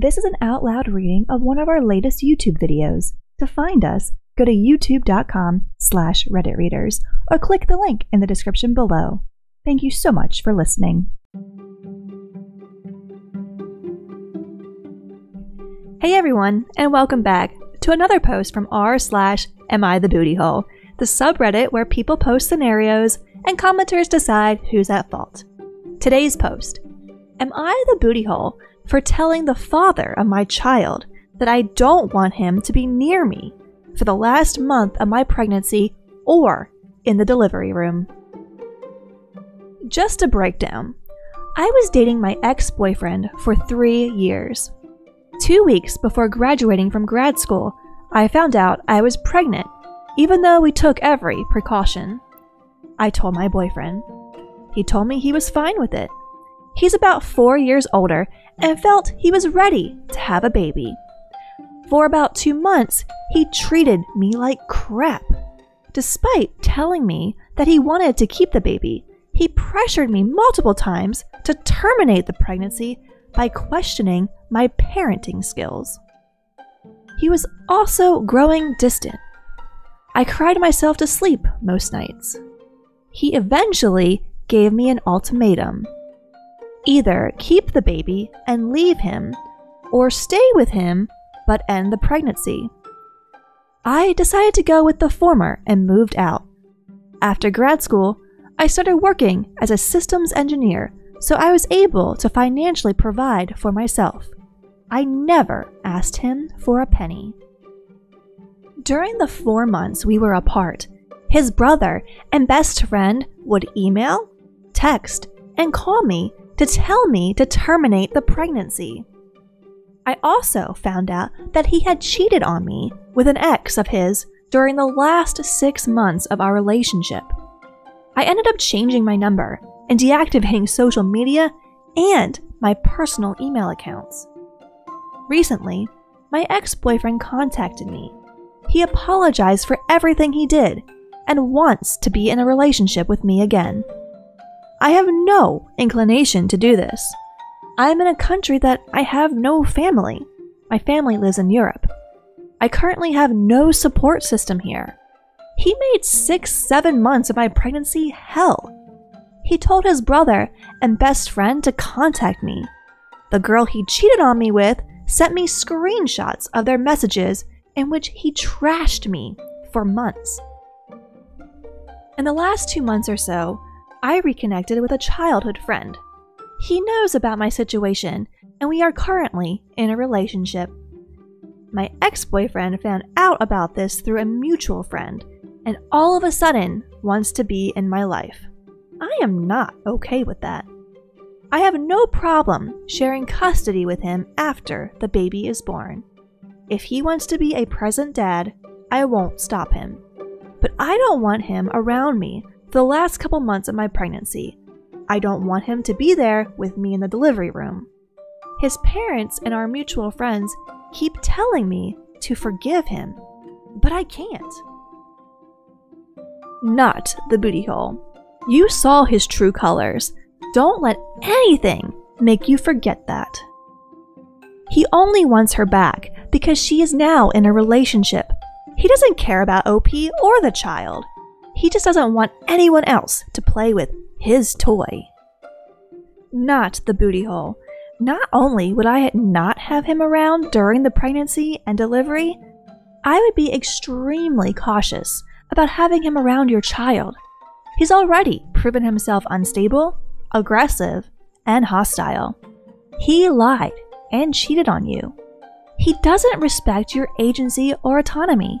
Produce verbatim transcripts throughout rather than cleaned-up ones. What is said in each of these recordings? This is an out loud reading of one of our latest YouTube videos. To find us, go to youtube dot com slash reddit readers or click the link in the description below. Thank you so much for listening. Hey everyone, and welcome back to another post from r slash am I the booty hole, the subreddit where people post scenarios and commenters decide who's at fault. Today's post: am I the booty hole for telling the father of my child that I don't want him to be near me for the last month of my pregnancy or in the delivery room? Just a breakdown. I was dating my ex-boyfriend for three years. Two weeks before graduating from grad school, I found out I was pregnant, even though we took every precaution. I told my boyfriend. He told me he was fine with it. He's about four years older and felt he was ready to have a baby. For about two months, he treated me like crap. Despite telling me that he wanted to keep the baby, he pressured me multiple times to terminate the pregnancy by questioning my parenting skills. He was also growing distant. I cried myself to sleep most nights. He eventually gave me an ultimatum: either keep the baby and leave him, or stay with him but end the pregnancy. I decided to go with the former and moved out. After grad school, I started working as a systems engineer, so I was able to financially provide for myself. I never asked him for a penny. During the four months we were apart, his brother and best friend would email, text, and call me to tell me to terminate the pregnancy. I also found out that he had cheated on me with an ex of his during the last six months of our relationship. I ended up changing my number and deactivating social media and my personal email accounts. Recently, my ex-boyfriend contacted me. He apologized for everything he did and wants to be in a relationship with me again. I have no inclination to do this. I am in a country that I have no family. My family lives in Europe. I currently have no support system here. He made six, seven months of my pregnancy hell. He told his brother and best friend to contact me. The girl he cheated on me with sent me screenshots of their messages in which he trashed me for months. In the last two months or so, I reconnected with a childhood friend. He knows about my situation, and we are currently in a relationship. My ex-boyfriend found out about this through a mutual friend, and all of a sudden wants to be in my life. I am not okay with that. I have no problem sharing custody with him after the baby is born. If he wants to be a present dad, I won't stop him. But I don't want him around me for the last couple months of my pregnancy. I don't want him to be there with me in the delivery room. His parents and our mutual friends keep telling me to forgive him, but I can't. Not the booty hole. You saw his true colors. Don't let anything make you forget that. He only wants her back because she is now in a relationship. He doesn't care about O P or the child. He just doesn't want anyone else to play with his toy. Not the booty hole. Not only would I not have him around during the pregnancy and delivery, I would be extremely cautious about having him around your child. He's already proven himself unstable, aggressive, and hostile. He lied and cheated on you. He doesn't respect your agency or autonomy,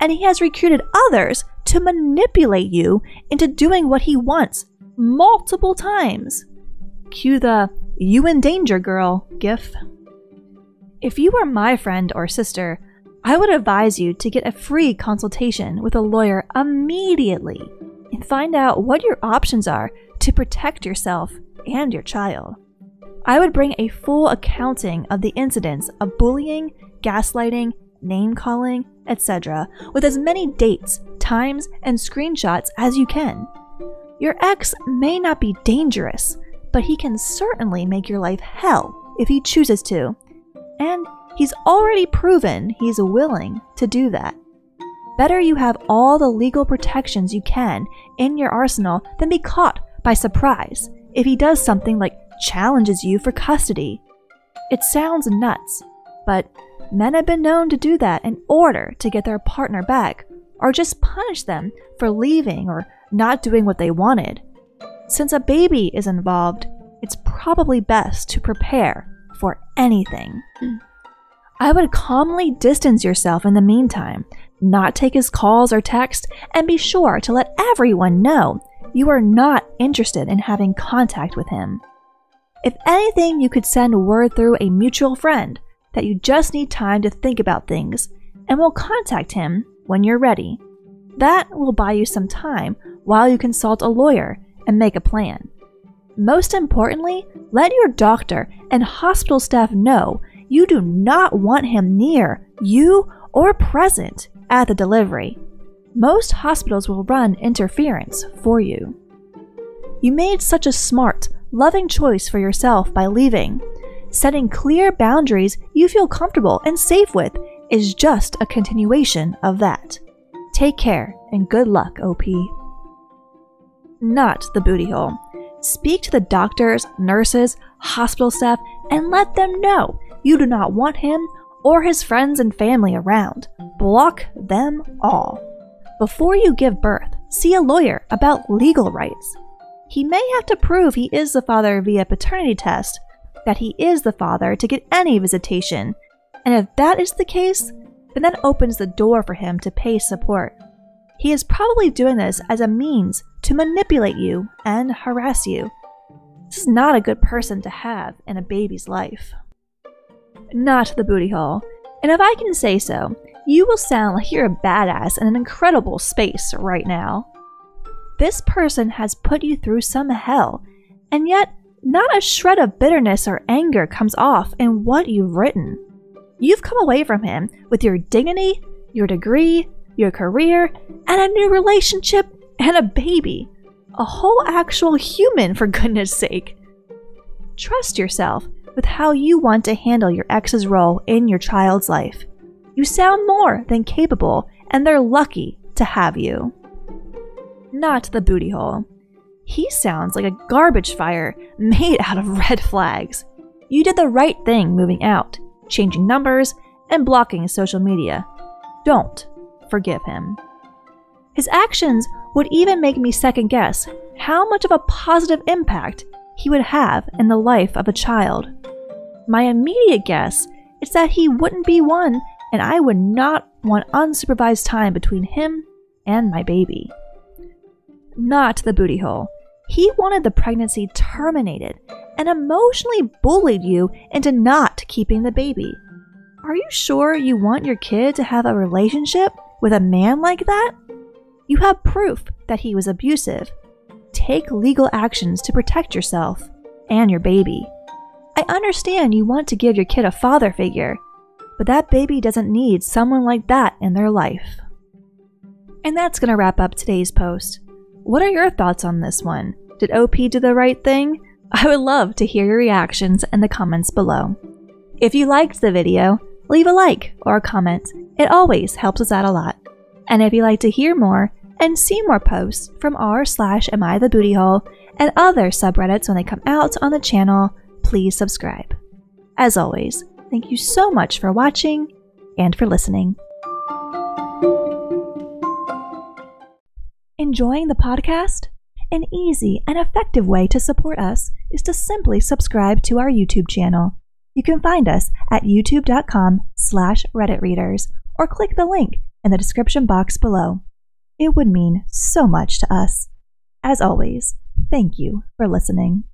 and he has recruited others to manipulate you into doing what he wants multiple times. Cue the "you in danger, girl" gif. If you were my friend or sister, I would advise you to get a free consultation with a lawyer immediately and find out what your options are to protect yourself and your child. I would bring a full accounting of the incidents of bullying, gaslighting, name-calling, et cetera, with as many dates, times, and screenshots as you can. Your ex may not be dangerous, but he can certainly make your life hell if he chooses to, and he's already proven he's willing to do that. Better you have all the legal protections you can in your arsenal than be caught by surprise if he does something like challenges you for custody. It sounds nuts, but men have been known to do that in order to get their partner back, or just punish them for leaving or not doing what they wanted. Since a baby is involved, it's probably best to prepare for anything. I would calmly distance yourself in the meantime, not take his calls or texts, and be sure to let everyone know you are not interested in having contact with him. If anything, you could send word through a mutual friend that you just need time to think about things and will contact him when you're ready. That will buy you some time while you consult a lawyer and make a plan. Most importantly, let your doctor and hospital staff know you do not want him near you or present at the delivery. Most hospitals will run interference for you. You made such a smart, loving choice for yourself by leaving. Setting clear boundaries you feel comfortable and safe with is just a continuation of that. Take care and good luck, O P. Not the booty hole. Speak to the doctors, nurses, hospital staff, and let them know you do not want him or his friends and family around. Block them all. Before you give birth, see a lawyer about legal rights. He may have to prove he is the father via paternity test, that he is the father to get any visitation, and if that is the case, then that opens the door for him to pay support. He is probably doing this as a means to manipulate you and harass you. This is not a good person to have in a baby's life. Not the booty hole. And if I can say so, you will sound like you're a badass in an incredible space right now. This person has put you through some hell, and yet not a shred of bitterness or anger comes off in what you've written. You've come away from him with your dignity, your degree, your career, and a new relationship, and a baby. A whole actual human, for goodness sake. Trust yourself with how you want to handle your ex's role in your child's life. You sound more than capable, and they're lucky to have you. Not the booty hole. He sounds like a garbage fire made out of red flags. You did the right thing moving out, changing numbers, and blocking social media. Don't forgive him. His actions would even make me second guess how much of a positive impact he would have in the life of a child. My immediate guess is that he wouldn't be one, and I would not want unsupervised time between him and my baby. Not the booty hole. He wanted the pregnancy terminated and emotionally bullied you into not keeping the baby. Are you sure you want your kid to have a relationship with a man like that? You have proof that he was abusive. Take legal actions to protect yourself and your baby. I understand you want to give your kid a father figure, but that baby doesn't need someone like that in their life. And that's going to wrap up today's post. What are your thoughts on this one? Did O P do the right thing? I would love to hear your reactions in the comments below. If you liked the video, leave a like or a comment. It always helps us out a lot. And if you'd like to hear more and see more posts from r slash am I the booty hole and other subreddits when they come out on the channel, please subscribe. As always, thank you so much for watching and for listening. Enjoying the podcast? An easy and effective way to support us is to simply subscribe to our YouTube channel. You can find us at youtube.com slash redditreaders or click the link in the description box below. It would mean so much to us. As always, thank you for listening.